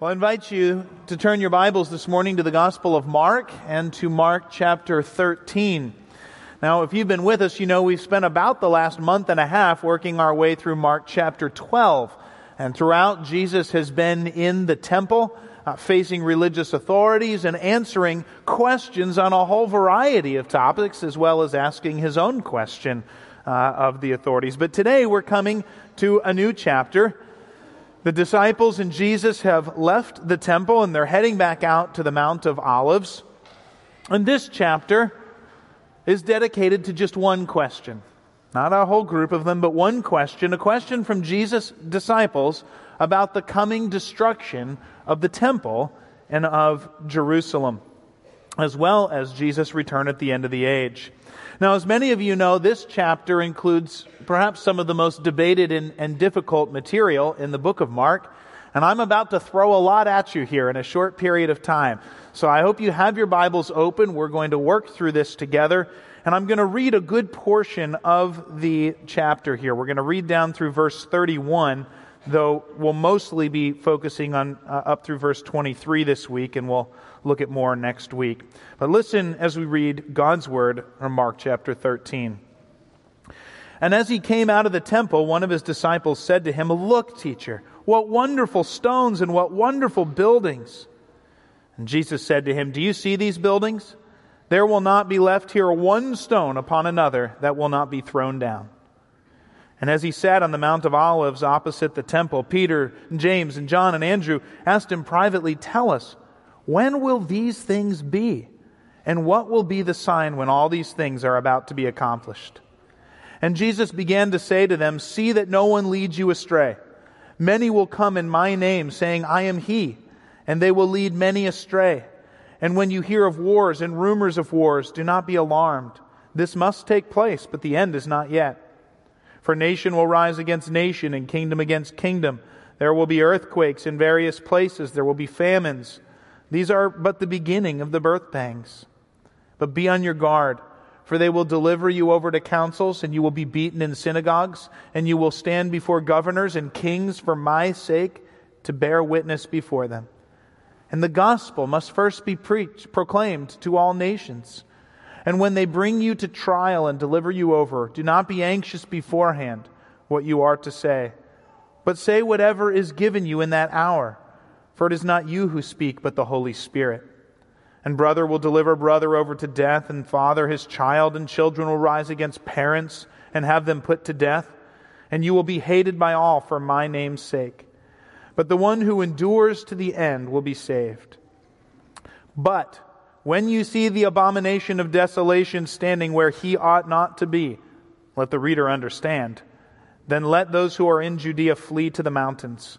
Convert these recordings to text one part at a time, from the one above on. Well, I invite you to turn your Bibles this morning to the Gospel of Mark and to Mark chapter 13. Now, if you've been with us, you know we've spent about the last month and a half working our way through Mark chapter 12. And throughout, Jesus has been in the temple, facing religious authorities and answering questions on a whole variety of topics, as well as asking his own question of the authorities. But today we're coming to a new chapter. The disciples and Jesus have left the temple and they're heading back out to the Mount of Olives. And this chapter is dedicated to just one question. Not a whole group of them, but one question. A question from Jesus' disciples about the coming destruction of the temple and of Jerusalem, as well as Jesus' return at the end of the age. Now, as many of you know, this chapter includes perhaps some of the most debated and difficult material in the book of Mark. And I'm about to throw a lot at you here in a short period of time. So I hope you have your Bibles open. We're going to work through this together. And I'm going to read a good portion of the chapter here. We're going to read down through verse 31, though we'll mostly be focusing on up through verse 23 this week, and we'll look at more next week. But listen as we read God's Word from Mark chapter 13. And as he came out of the temple, one of his disciples said to him, "Look, teacher, what wonderful stones and what wonderful buildings." And Jesus said to him, "Do you see these buildings? There will not be left here one stone upon another that will not be thrown down." And as he sat on the Mount of Olives opposite the temple, Peter, and James, and John, and Andrew asked him privately, "Tell us, when will these things be? And what will be the sign when all these things are about to be accomplished?" And Jesus began to say to them, "See that no one leads you astray. Many will come in my name, saying, 'I am he,' and they will lead many astray. And when you hear of wars and rumors of wars, do not be alarmed. This must take place, but the end is not yet. For nation will rise against nation and kingdom against kingdom. There will be earthquakes in various places. There will be famines. These are but the beginning of the birth pangs. But be on your guard, for they will deliver you over to councils, and you will be beaten in synagogues, and you will stand before governors and kings for my sake to bear witness before them. And the gospel must first be preached, proclaimed to all nations. And when they bring you to trial and deliver you over, do not be anxious beforehand what you are to say, but say whatever is given you in that hour, for it is not you who speak, but the Holy Spirit. And brother will deliver brother over to death, and father his child, and children will rise against parents and have them put to death. And you will be hated by all for my name's sake. But the one who endures to the end will be saved. But when you see the abomination of desolation standing where he ought not to be," let the reader understand, "then let those who are in Judea flee to the mountains.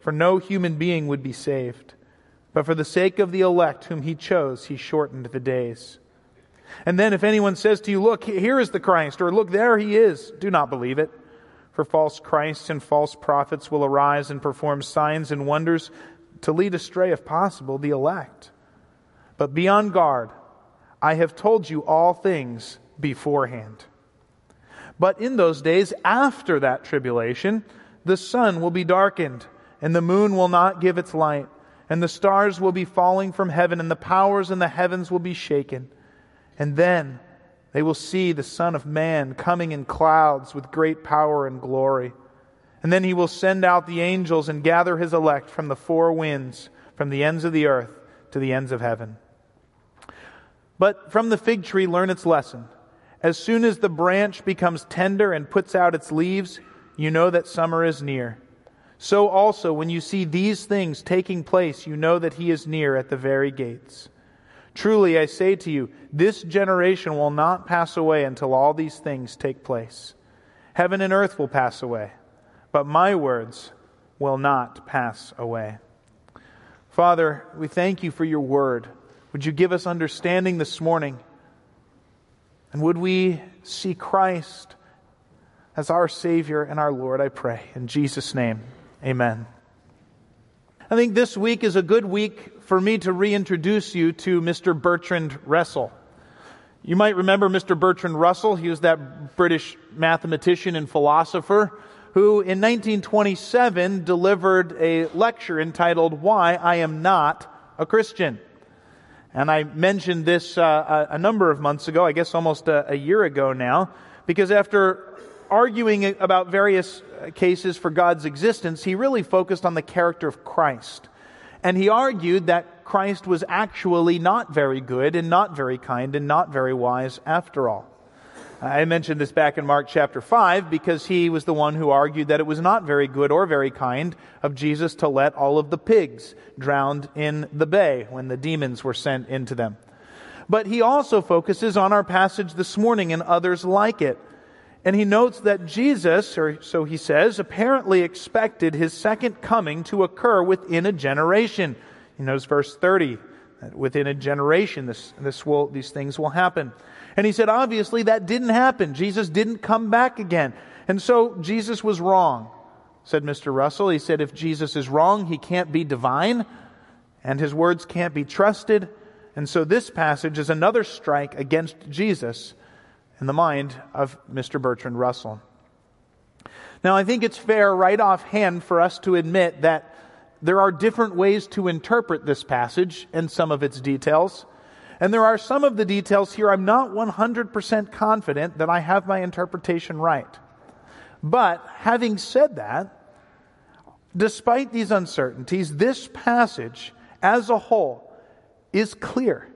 for no human being would be saved. But for the sake of the elect whom he chose, he shortened the days. And then if anyone says to you, 'Look, here is the Christ,' or 'Look, there he is,' do not believe it. For false Christs and false prophets will arise and perform signs and wonders to lead astray, if possible, the elect. But be on guard. I have told you all things beforehand. But in those days after that tribulation, the sun will be darkened, and the moon will not give its light, and the stars will be falling from heaven, and the powers in the heavens will be shaken. And then they will see the Son of Man coming in clouds with great power and glory. And then he will send out the angels and gather his elect from the four winds, from the ends of the earth to the ends of heaven. But from the fig tree learn its lesson. As soon as the branch becomes tender and puts out its leaves, you know that summer is near. So also, when you see these things taking place, you know that he is near at the very gates. Truly, I say to you, this generation will not pass away until all these things take place. Heaven and earth will pass away, but my words will not pass away. Father, we thank you for your word. Would you give us understanding this morning? And would we see Christ as our Savior and our Lord, I pray. In Jesus' name, amen. I think this week is a good week for me to reintroduce you to Mr. Bertrand Russell. You might remember Mr. Bertrand Russell. He was that British mathematician and philosopher who in 1927 delivered a lecture entitled, Why I Am Not a Christian. And I mentioned this a number of months ago, I guess almost a year ago now, because after arguing about various cases for God's existence, he really focused on the character of Christ. And he argued that Christ was actually not very good and not very kind and not very wise after all. I mentioned this back in Mark chapter 5 because he was the one who argued that it was not very good or very kind of Jesus to let all of the pigs drowned in the bay when the demons were sent into them. But he also focuses on our passage this morning and others like it. And he notes that Jesus, or so he says, apparently expected his second coming to occur within a generation. He knows verse 30, that within a generation these things will happen. And he said, obviously, that didn't happen. Jesus didn't come back again. And so Jesus was wrong, said Mr. Russell. He said, if Jesus is wrong, he can't be divine, and his words can't be trusted. And so this passage is another strike against Jesus in the mind of Mr. Bertrand Russell. Now, I think it's fair right offhand for us to admit that there are different ways to interpret this passage and some of its details. And there are some of the details here I'm not 100% confident that I have my interpretation right. But having said that, despite these uncertainties, this passage as a whole is clear.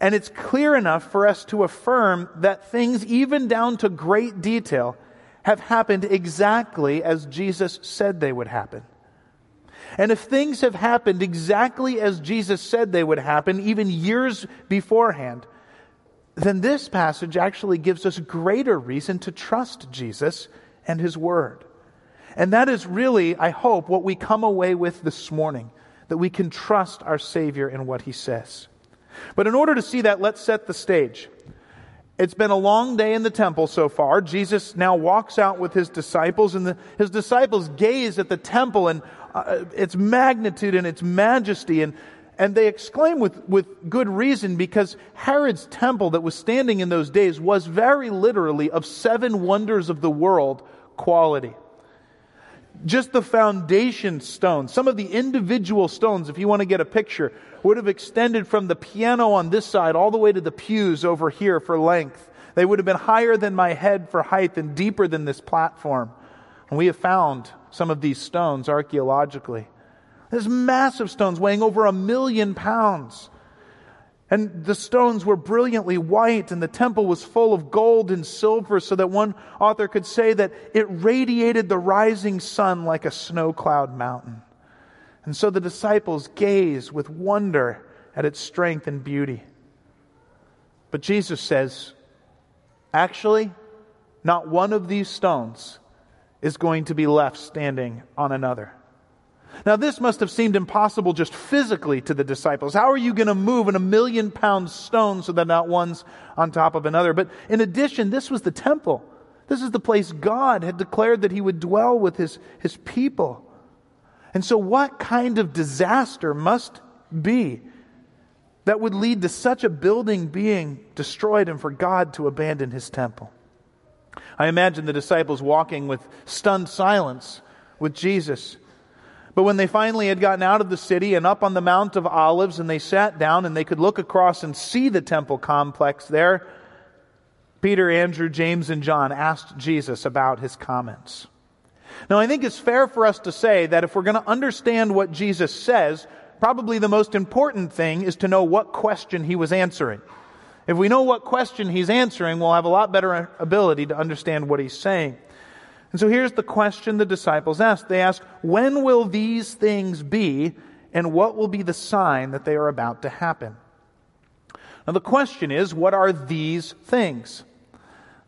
And it's clear enough for us to affirm that things, even down to great detail, have happened exactly as Jesus said they would happen. And if things have happened exactly as Jesus said they would happen, even years beforehand, then this passage actually gives us greater reason to trust Jesus and His Word. And that is really, I hope, what we come away with this morning, that we can trust our Savior in what He says. But in order to see that, let's set the stage. It's been a long day in the temple so far. Jesus now walks out with his disciples, and his disciples gaze at the temple and its magnitude and its majesty, and they exclaim with good reason, because Herod's temple that was standing in those days was very literally of 7 wonders of the world quality. Just the foundation stones, some of the individual stones, if you want to get a picture, would have extended from the piano on this side all the way to the pews over here for length. They would have been higher than my head for height and deeper than this platform. And we have found some of these stones archaeologically. There's massive stones weighing over 1,000,000 pounds. And the stones were brilliantly white, and the temple was full of gold and silver, so that one author could say that it radiated the rising sun like a snow cloud mountain. And so the disciples gaze with wonder at its strength and beauty. But Jesus says, actually, not one of these stones is going to be left standing on another. Now, this must have seemed impossible just physically to the disciples. How are you going to move an 1,000,000-pound stone so that not one's on top of another? But in addition, this was the temple. This is the place God had declared that He would dwell with His people. And so what kind of disaster must be that would lead to such a building being destroyed and for God to abandon His temple? I imagine the disciples walking with stunned silence with Jesus. But when they finally had gotten out of the city and up on the Mount of Olives, and they sat down and they could look across and see the temple complex there, Peter, Andrew, James, and John asked Jesus about his comments. Now, I think it's fair for us to say that if we're going to understand what Jesus says, probably the most important thing is to know what question he was answering. If we know what question he's answering, we'll have a lot better ability to understand what he's saying. And so here's the question the disciples ask. They ask, when will these things be, and what will be the sign that they are about to happen? Now the question is, what are these things?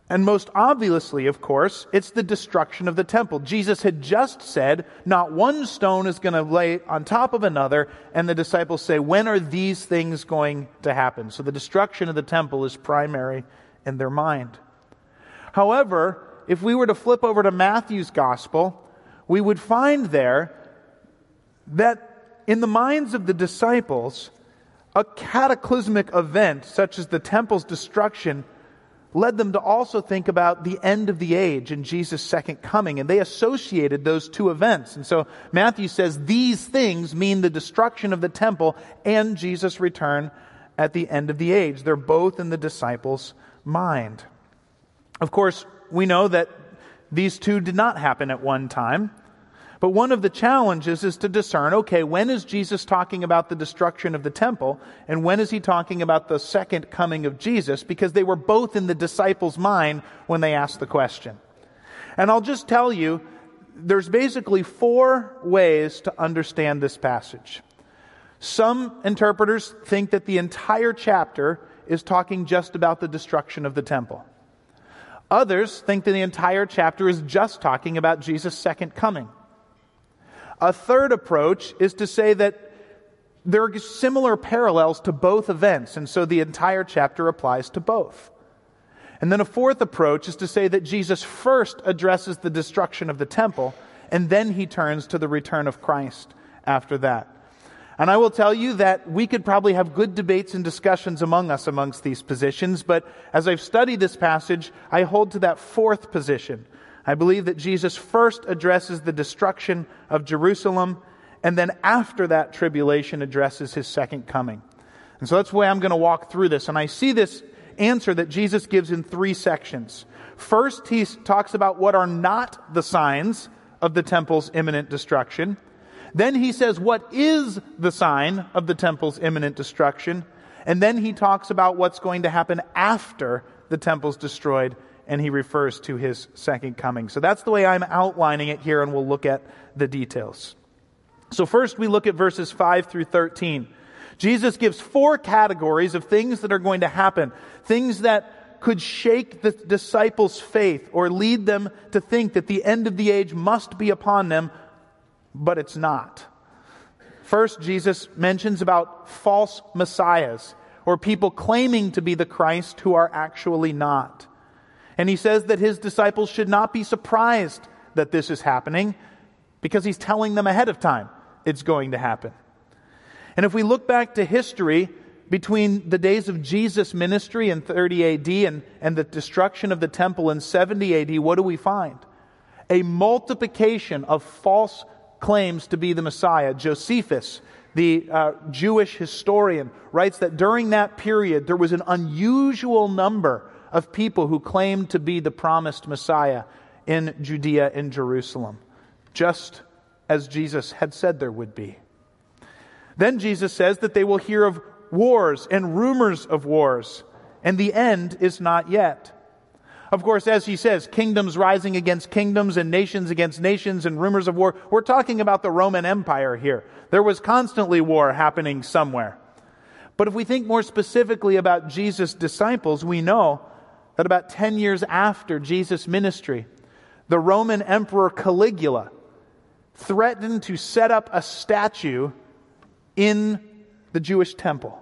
And most obviously, of course, it's the destruction of the temple. Jesus had just said, not one stone is going to lay on top of another, and the disciples say, when are these things going to happen? So the destruction of the temple is primary in their mind. However, if we were to flip over to Matthew's gospel, we would find there that in the minds of the disciples, a cataclysmic event such as the temple's destruction led them to also think about the end of the age and Jesus' second coming. And they associated those two events. And so Matthew says these things mean the destruction of the temple and Jesus' return at the end of the age. They're both in the disciples' mind. Of course, we know that these two did not happen at one time. But one of the challenges is to discern, okay, when is Jesus talking about the destruction of the temple, and when is he talking about the second coming of Jesus? Because they were both in the disciples' mind when they asked the question. And I'll just tell you, there's basically four ways to understand this passage. Some interpreters think that the entire chapter is talking just about the destruction of the temple. Others think that the entire chapter is just talking about Jesus' second coming. A third approach is to say that there are similar parallels to both events, and so the entire chapter applies to both. And then a fourth approach is to say that Jesus first addresses the destruction of the temple, and then he turns to the return of Christ after that. And I will tell you that we could probably have good debates and discussions among us amongst these positions, but as I've studied this passage, I hold to that fourth position. I believe that Jesus first addresses the destruction of Jerusalem, and then after that tribulation addresses his second coming. And so that's the way I'm going to walk through this. And I see this answer that Jesus gives in three sections. First, he talks about what are not the signs of the temple's imminent destruction. Then he says what is the sign of the temple's imminent destruction. And then he talks about what's going to happen after the temple's destroyed, and he refers to his second coming. So that's the way I'm outlining it here, and we'll look at the details. So first we look at verses 5 through 13. Jesus gives four categories of things that are going to happen, things that could shake the disciples' faith or lead them to think that the end of the age must be upon them, but it's not. First, Jesus mentions about false messiahs, or people claiming to be the Christ who are actually not. And he says that his disciples should not be surprised that this is happening, because he's telling them ahead of time it's going to happen. And if we look back to history between the days of Jesus' ministry in 30 A.D. and the destruction of the temple in 70 A.D., what do we find? A multiplication of false claims to be the Messiah. Josephus, the Jewish historian, writes that during that period there was an unusual number of people who claimed to be the promised Messiah in Judea and Jerusalem, just as Jesus had said there would be. Then Jesus says that they will hear of wars and rumors of wars, and the end is not yet. Of course, as he says, kingdoms rising against kingdoms and nations against nations and rumors of war. We're talking about the Roman Empire here. There was constantly war happening somewhere. But if we think more specifically about Jesus' disciples, we know that about 10 years after Jesus' ministry, the Roman Emperor Caligula threatened to set up a statue in the Jewish temple.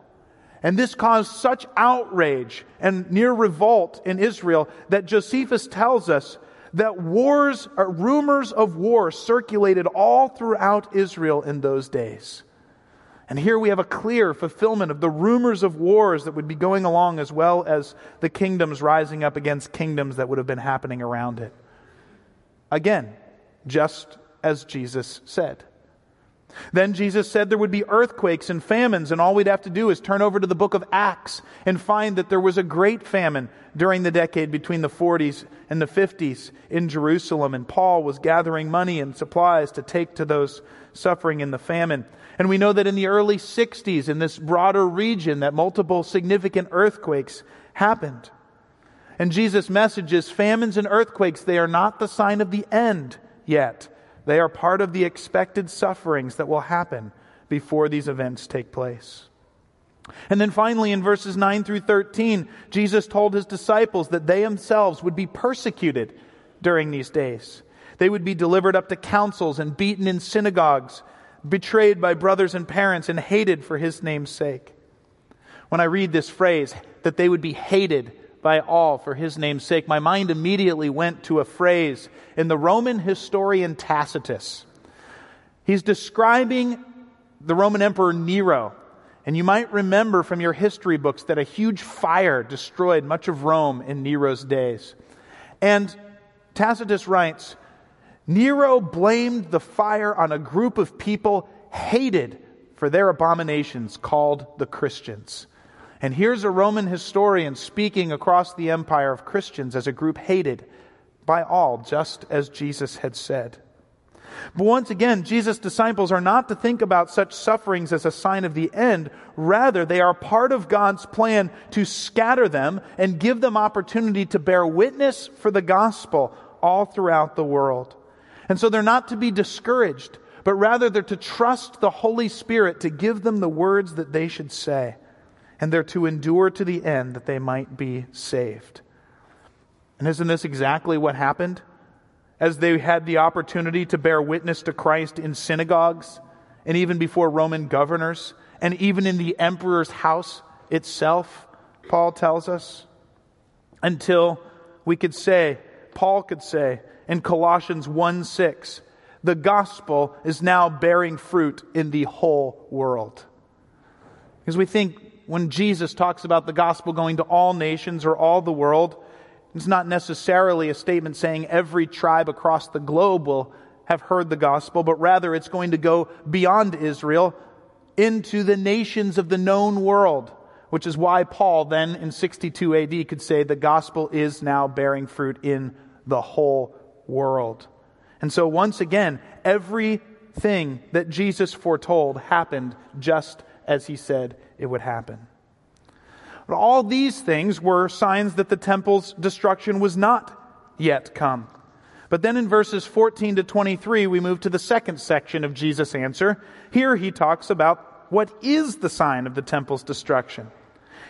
And this caused such outrage and near revolt in Israel that Josephus tells us that wars or rumors of war circulated all throughout Israel in those days. And here we have a clear fulfillment of the rumors of wars that would be going along, as well as the kingdoms rising up against kingdoms that would have been happening around it. Again, just as Jesus said. Then Jesus said there would be earthquakes and famines, and all we'd have to do is turn over to the book of Acts and find that there was a great famine during the decade between the 40s and the 50s in Jerusalem, and Paul was gathering money and supplies to take to those suffering in the famine. And we know that in the early 60s in this broader region that multiple significant earthquakes happened. And Jesus' message is famines and earthquakes, they are not the sign of the end yet. They are part of the expected sufferings that will happen before these events take place. And then finally, in verses 9 through 13, Jesus told his disciples that they themselves would be persecuted during these days. They would be delivered up to councils and beaten in synagogues, betrayed by brothers and parents, and hated for his name's sake. When I read this phrase, that they would be hated by all for his name's sake, my mind immediately went to a phrase in the Roman historian Tacitus. He's describing the Roman Emperor Nero. And you might remember from your history books that a huge fire destroyed much of Rome in Nero's days. And Tacitus writes, Nero blamed the fire on a group of people hated for their abominations called the Christians. And here's a Roman historian speaking across the empire of Christians as a group hated by all, just as Jesus had said. But once again, Jesus' disciples are not to think about such sufferings as a sign of the end. Rather, they are part of God's plan to scatter them and give them opportunity to bear witness for the gospel all throughout the world. And so they're not to be discouraged, but rather they're to trust the Holy Spirit to give them the words that they should say. And they're to endure to the end that they might be saved. And isn't this exactly what happened? As they had the opportunity to bear witness to Christ in synagogues, and even before Roman governors, and even in the emperor's house itself, Paul tells us, until we could say, Paul could say in Colossians 1:6, the gospel is now bearing fruit in the whole world. Because we think, when Jesus talks about the gospel going to all nations or all the world, it's not necessarily a statement saying every tribe across the globe will have heard the gospel, but rather it's going to go beyond Israel into the nations of the known world, which is why Paul then in 62 AD could say the gospel is now bearing fruit in the whole world. And so once again, everything that Jesus foretold happened just as he said it would happen. But all these things were signs that the temple's destruction was not yet come. But then in verses 14 to 23, we move to the second section of Jesus' answer. Here he talks about what is the sign of the temple's destruction.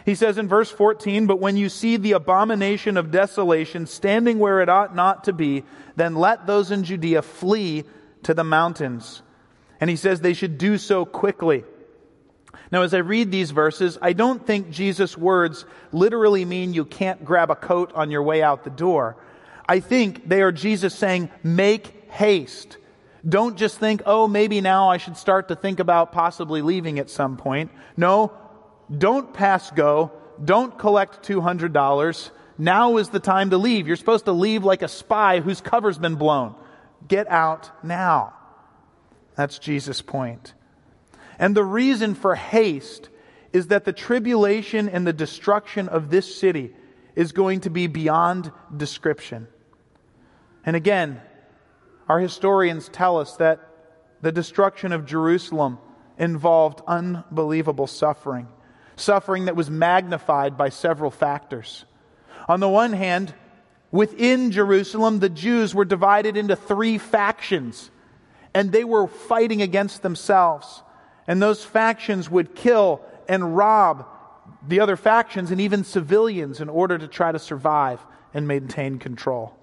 He says in verse 14, but when you see the abomination of desolation standing where it ought not to be, then let those in Judea flee to the mountains. And he says they should do so quickly. Now, as I read these verses, I don't think Jesus' words literally mean you can't grab a coat on your way out the door. I think they are Jesus saying, make haste. Don't just think, oh, maybe now I should start to think about possibly leaving at some point. No, don't pass go. Don't collect $200. Now is the time to leave. You're supposed to leave like a spy whose cover's been blown. Get out now. That's Jesus' point. And the reason for haste is that the tribulation and the destruction of this city is going to be beyond description. And again, our historians tell us that the destruction of Jerusalem involved unbelievable suffering, suffering that was magnified by several factors. On the one hand, within Jerusalem, the Jews were divided into three factions, and they were fighting against themselves. And those factions would kill and rob the other factions and even civilians in order to try to survive and maintain control.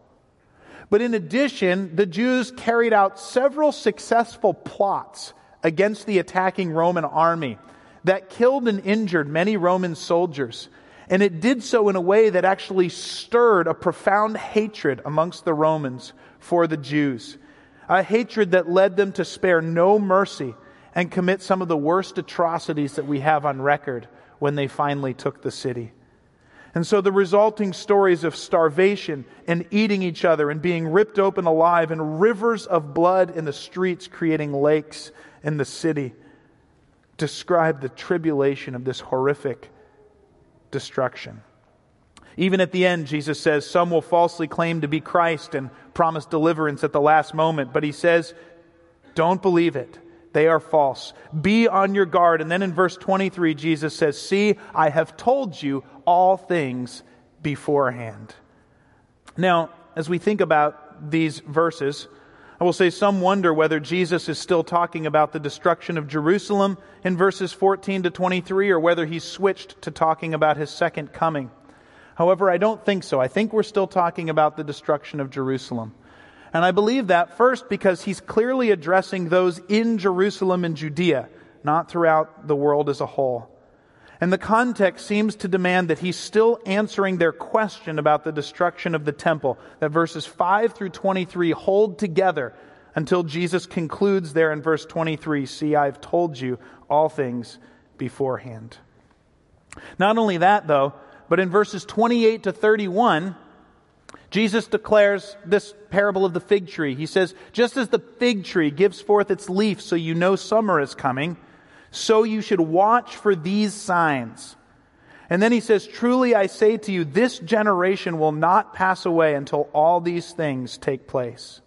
But in addition, the Jews carried out several successful plots against the attacking Roman army that killed and injured many Roman soldiers. And it did so in a way that actually stirred a profound hatred amongst the Romans for the Jews, a hatred that led them to spare no mercy and commit some of the worst atrocities that we have on record when they finally took the city. And so the resulting stories of starvation and eating each other and being ripped open alive and rivers of blood in the streets creating lakes in the city describe the tribulation of this horrific destruction. Even at the end, Jesus says, some will falsely claim to be Christ and promise deliverance at the last moment. But he says, don't believe it. They are false. Be on your guard. And then in verse 23, Jesus says, see, I have told you all things beforehand. Now, as we think about these verses, I will say some wonder whether Jesus is still talking about the destruction of Jerusalem in verses 14 to 23, or whether he switched to talking about his second coming. However, I don't think so. I think we're still talking about the destruction of Jerusalem. And I believe that first because he's clearly addressing those in Jerusalem and Judea, not throughout the world as a whole. And the context seems to demand that he's still answering their question about the destruction of the temple, that verses 5 through 23 hold together until Jesus concludes there in verse 23, see, I've told you all things beforehand. Not only that, though, but in verses 28 to 31, Jesus declares this parable of the fig tree. He says, just as the fig tree gives forth its leaf so you know summer is coming, so you should watch for these signs. And then he says, truly I say to you, this generation will not pass away until all these things take place.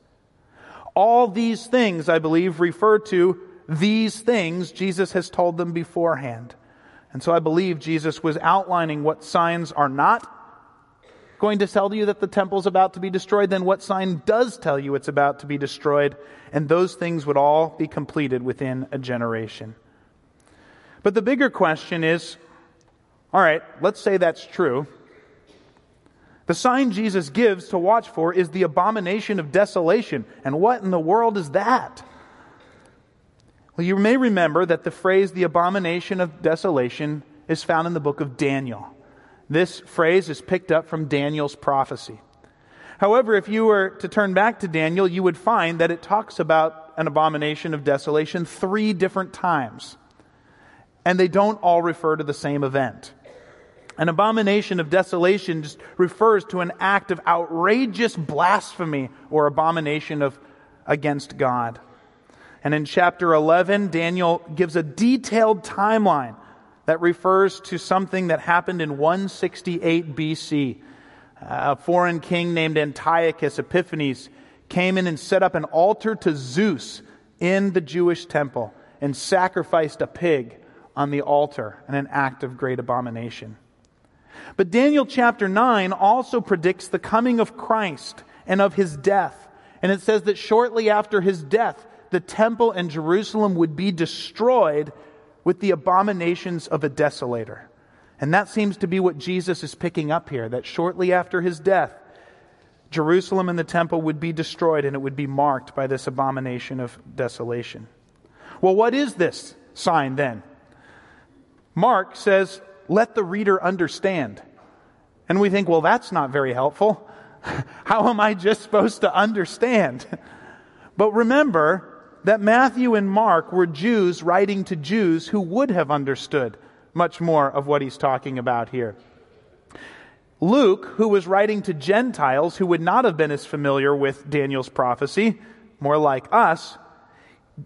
All these things, I believe, refer to these things Jesus has told them beforehand. And so I believe Jesus was outlining what signs are not going to tell you that the temple's about to be destroyed, then what sign does tell you it's about to be destroyed, and those things would all be completed within a generation. But the bigger question is, all right, let's say that's true. The sign Jesus gives to watch for is the abomination of desolation, and what in the world is that? Well, you may remember that the phrase, the abomination of desolation, is found in the book of Daniel. This phrase is picked up from Daniel's prophecy. However, if you were to turn back to Daniel, you would find that it talks about an abomination of desolation 3 different times. And they don't all refer to the same event. An abomination of desolation just refers to an act of outrageous blasphemy or abomination of against God. And in chapter 11, Daniel gives a detailed timeline that refers to something that happened in 168 BC. A foreign king named Antiochus Epiphanes came in and set up an altar to Zeus in the Jewish temple and sacrificed a pig on the altar in an act of great abomination. But Daniel chapter 9 also predicts the coming of Christ and of his death. And it says that shortly after his death, the temple in Jerusalem would be destroyed with the abominations of a desolator. And that seems to be what Jesus is picking up here, that shortly after his death, Jerusalem and the temple would be destroyed and it would be marked by this abomination of desolation. Well, what is this sign then? Mark says, let the reader understand. And we think, well, that's not very helpful. How am I just supposed to understand? But remember that Matthew and Mark were Jews writing to Jews who would have understood much more of what he's talking about here. Luke, who was writing to Gentiles who would not have been as familiar with Daniel's prophecy, more like us,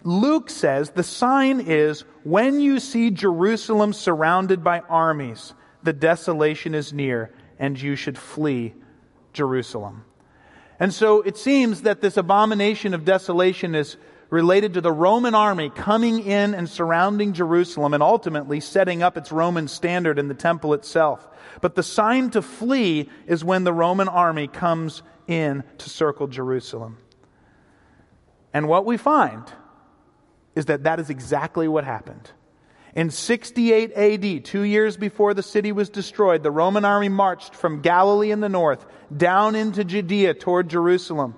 Luke says the sign is when you see Jerusalem surrounded by armies, the desolation is near and you should flee Jerusalem. And so it seems that this abomination of desolation is related to the Roman army coming in and surrounding Jerusalem and ultimately setting up its Roman standard in the temple itself. But the sign to flee is when the Roman army comes in to circle Jerusalem. And what we find is that that is exactly what happened. In 68 AD, 2 years before the city was destroyed, the Roman army marched from Galilee in the north down into Judea toward Jerusalem.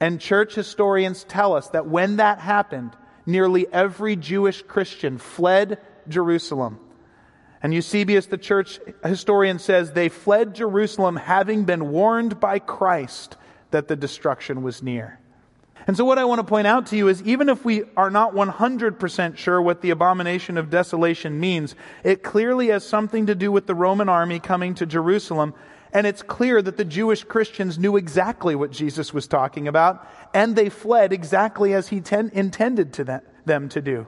And church historians tell us that when that happened, nearly every Jewish Christian fled Jerusalem. And Eusebius, the church historian, says they fled Jerusalem having been warned by Christ that the destruction was near. And so what I want to point out to you is even if we are not 100% sure what the abomination of desolation means, it clearly has something to do with the Roman army coming to Jerusalem. And it's clear that the Jewish Christians knew exactly what Jesus was talking about, and they fled exactly as he intended to them to do.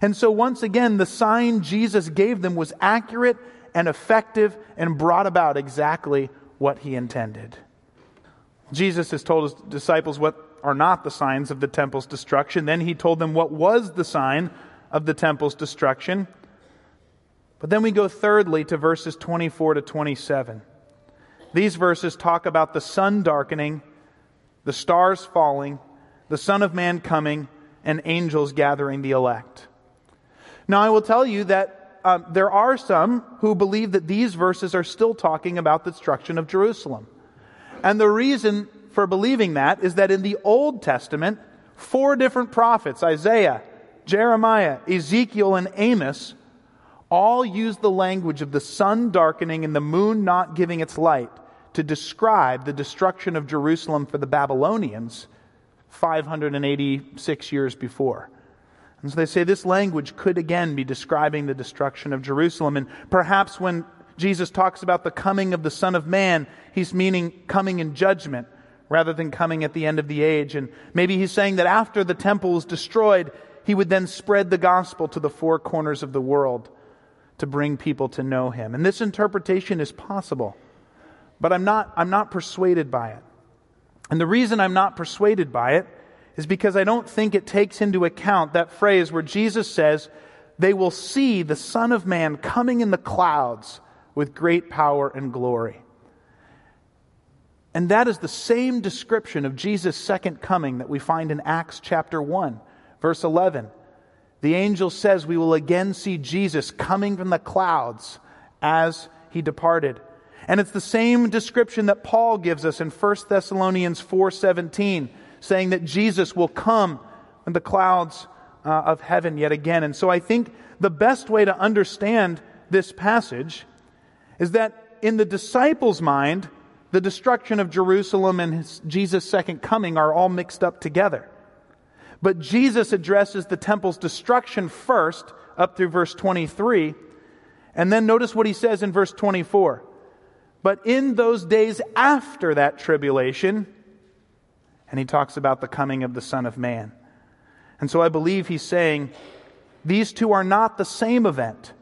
And so once again, the sign Jesus gave them was accurate and effective and brought about exactly what he intended. Jesus has told his disciples what are not the signs of the temple's destruction. Then he told them what was the sign of the temple's destruction. But then we go thirdly to verses 24 to 27. These verses talk about the sun darkening, the stars falling, the Son of Man coming, and angels gathering the elect. Now I will tell you that there are some who believe that these verses are still talking about the destruction of Jerusalem. And the reason for believing that is that in the Old Testament, 4 different prophets, Isaiah, Jeremiah, Ezekiel, and Amos, all use the language of the sun darkening and the moon not giving its light to describe the destruction of Jerusalem for the Babylonians 586 years before. And so they say this language could again be describing the destruction of Jerusalem. And perhaps when Jesus talks about the coming of the Son of Man, he's meaning coming in judgment rather than coming at the end of the age. And maybe he's saying that after the temple is destroyed, he would then spread the gospel to the 4 corners of the world to bring people to know him. And this interpretation is possible, but I'm not persuaded by it. And the reason I'm not persuaded by it is because I don't think it takes into account that phrase where Jesus says, they will see the Son of Man coming in the clouds with great power and glory. And that is the same description of Jesus' second coming that we find in Acts chapter 1, verse 11. The angel says we will again see Jesus coming from the clouds as he departed. And it's the same description that Paul gives us in 1 Thessalonians 4:17, saying that Jesus will come in the clouds of heaven yet again. And so I think the best way to understand this passage is that in the disciples' mind, the destruction of Jerusalem and Jesus' second coming are all mixed up together. But Jesus addresses the temple's destruction first, up through verse 23, and then notice what he says in verse 24. But in those days after that tribulation, and he talks about the coming of the Son of Man. And so I believe he's saying these two are not the same event,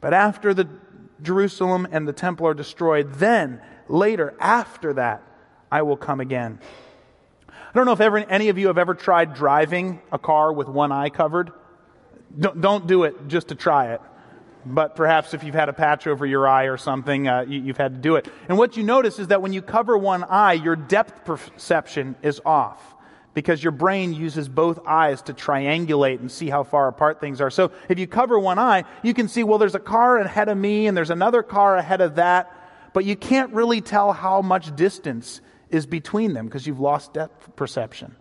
but after the Jerusalem and the temple are destroyed, then, later, after that, I will come again. I don't know if any of you have ever tried driving a car with one eye covered. Don't do it just to try it. But perhaps if you've had a patch over your eye or something, you've had to do it. And what you notice is that when you cover one eye, your depth perception is off, because your brain uses both eyes to triangulate and see how far apart things are. So if you cover one eye, you can see, well, there's a car ahead of me and there's another car ahead of that, but you can't really tell how much distance is between them because you've lost depth perception.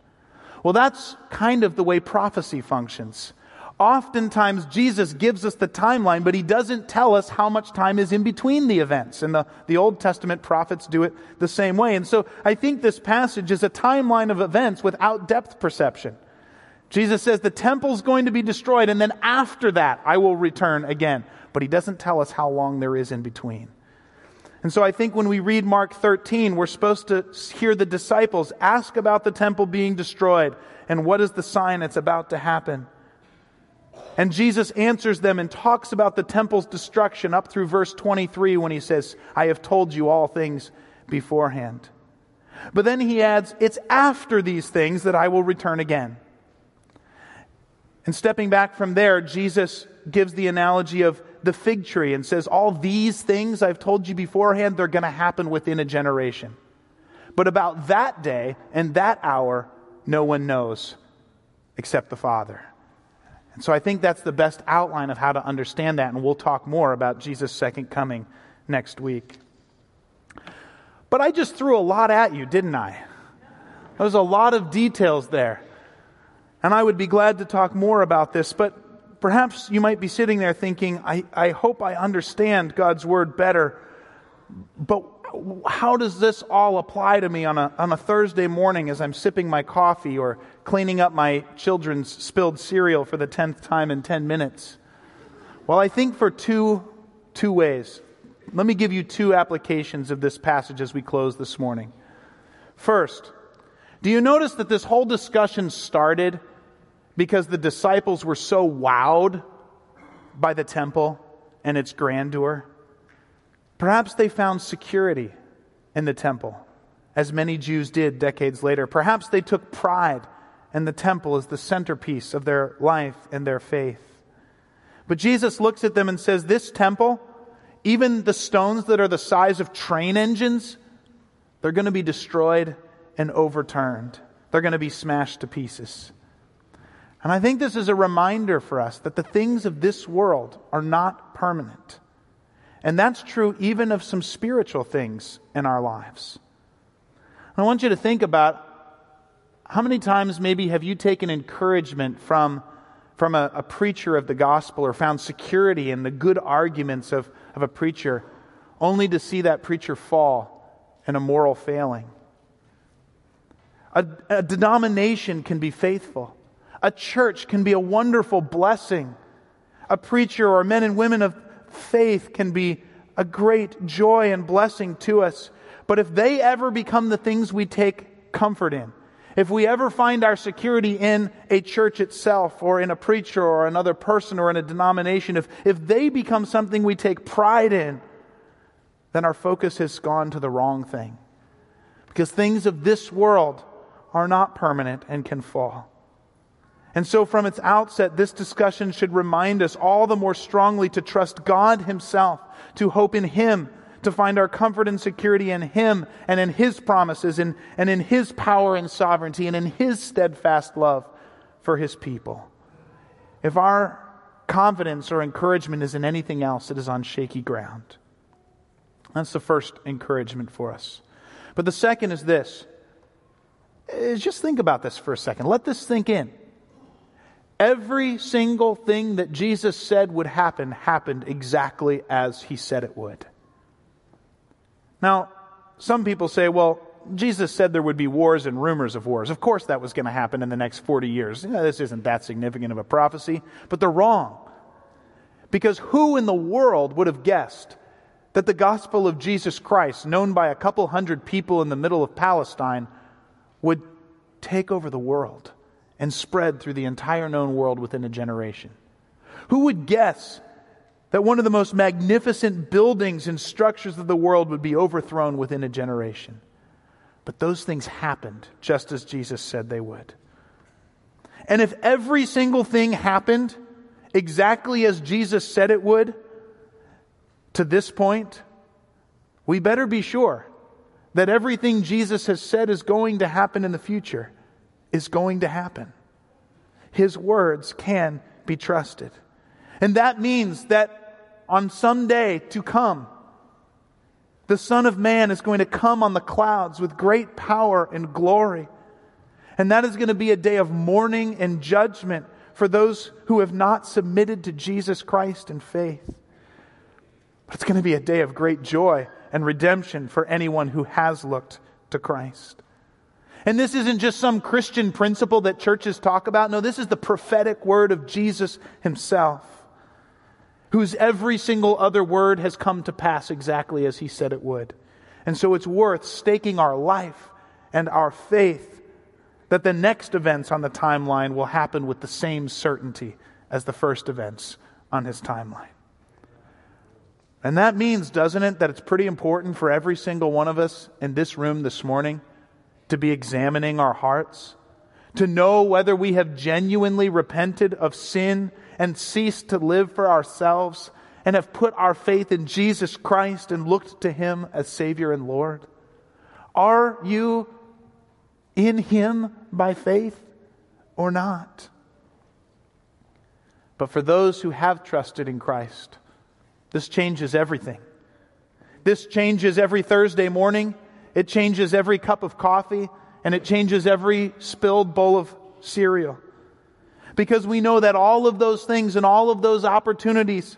Well, that's kind of the way prophecy functions. Oftentimes, Jesus gives us the timeline, but he doesn't tell us how much time is in between the events. And the Old Testament prophets do it the same way. And so I think this passage is a timeline of events without depth perception. Jesus says the temple's going to be destroyed, and then after that, I will return again. But he doesn't tell us how long there is in between. And so I think when we read Mark 13, we're supposed to hear the disciples ask about the temple being destroyed and what is the sign that's about to happen. And Jesus answers them and talks about the temple's destruction up through verse 23 when he says, I have told you all things beforehand. But then he adds, it's after these things that I will return again. And stepping back from there, Jesus gives the analogy of the fig tree and says, all these things I've told you beforehand, they're going to happen within a generation. But about that day and that hour, no one knows except the Father. And so I think that's the best outline of how to understand that, and we'll talk more about Jesus' second coming next week. But I just threw a lot at you, didn't I? There's a lot of details there. And I would be glad to talk more about this, but perhaps you might be sitting there thinking, I hope I understand God's Word better, but how does this all apply to me on a Thursday morning as I'm sipping my coffee or cleaning up my children's spilled cereal for the 10th time in 10 minutes? Well, I think for two ways. Let me give you two applications of this passage as we close this morning. First, do you notice that this whole discussion started because the disciples were so wowed by the temple and its grandeur? Perhaps they found security in the temple, as many Jews did decades later. Perhaps they took pride in the temple as the centerpiece of their life and their faith. But Jesus looks at them and says, this temple, even the stones that are the size of train engines, they're going to be destroyed and overturned. They're going to be smashed to pieces. And I think this is a reminder for us that the things of this world are not permanent. And that's true even of some spiritual things in our lives. I want you to think about how many times maybe have you taken encouragement from a preacher of the gospel, or found security in the good arguments of a preacher, only to see that preacher fall in a moral failing. A denomination can be faithful. A church can be a wonderful blessing. A preacher or men and women of faith can be a great joy and blessing to us. But if they ever become the things we take comfort in, if we ever find our security in a church itself or in a preacher or another person or in a denomination, if they become something we take pride in, then our focus has gone to the wrong thing. Because things of this world are not permanent and can fall. And so from its outset, this discussion should remind us all the more strongly to trust God Himself, to hope in Him, to find our comfort and security in Him and in His promises and in His power and sovereignty and in His steadfast love for His people. If our confidence or encouragement is in anything else, it is on shaky ground. That's the first encouragement for us. But the second is this. Just think about this for a second. Let this sink in. Every single thing that Jesus said would happen, happened exactly as He said it would. Now, some people say, well, Jesus said there would be wars and rumors of wars. Of course that was going to happen in the next 40 years. You know, this isn't that significant of a prophecy. But they're wrong. Because who in the world would have guessed that the gospel of Jesus Christ, known by a couple hundred people in the middle of Palestine, would take over the world and spread through the entire known world within a generation? Who would guess that one of the most magnificent buildings and structures of the world would be overthrown within a generation? But those things happened just as Jesus said they would. And if every single thing happened exactly as Jesus said it would, to this point, we better be sure that everything Jesus has said is going to happen in the future is going to happen. His words can be trusted. And that means that on some day to come, the Son of Man is going to come on the clouds with great power and glory. And that is going to be a day of mourning and judgment for those who have not submitted to Jesus Christ in faith. But it's going to be a day of great joy and redemption for anyone who has looked to Christ. And this isn't just some Christian principle that churches talk about. No, this is the prophetic word of Jesus Himself, whose every single other word has come to pass exactly as He said it would. And so it's worth staking our life and our faith that the next events on the timeline will happen with the same certainty as the first events on His timeline. And that means, doesn't it, that it's pretty important for every single one of us in this room this morning to be examining our hearts, to know whether we have genuinely repented of sin and ceased to live for ourselves and have put our faith in Jesus Christ and looked to Him as Savior and Lord? Are you in Him by faith or not? But for those who have trusted in Christ, this changes everything. This changes every Thursday morning. It changes every cup of coffee, and it changes every spilled bowl of cereal. Because we know that all of those things and all of those opportunities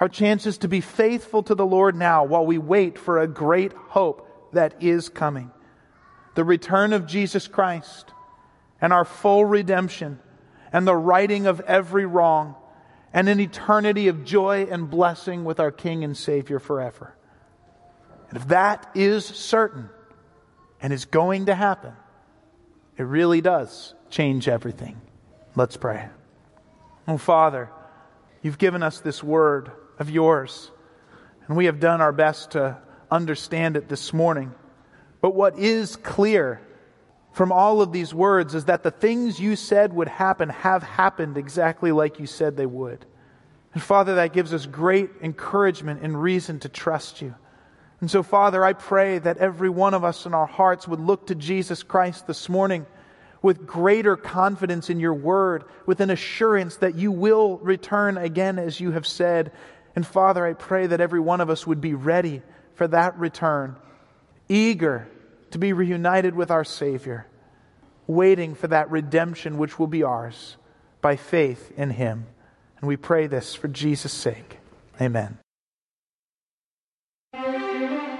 our chances to be faithful to the Lord now while we wait for a great hope that is coming. The return of Jesus Christ and our full redemption and the righting of every wrong and an eternity of joy and blessing with our King and Savior forever. And if that is certain and is going to happen, it really does change everything. Let's pray. Oh, Father, you've given us this word of yours, and we have done our best to understand it this morning. But what is clear from all of these words is that the things you said would happen have happened exactly like you said they would. And Father, that gives us great encouragement and reason to trust you. And so, Father, I pray that every one of us in our hearts would look to Jesus Christ this morning with greater confidence in your word, with an assurance that you will return again as you have said. And Father, I pray that every one of us would be ready for that return, eager to be reunited with our Savior, waiting for that redemption which will be ours by faith in Him. And we pray this for Jesus' sake. Amen.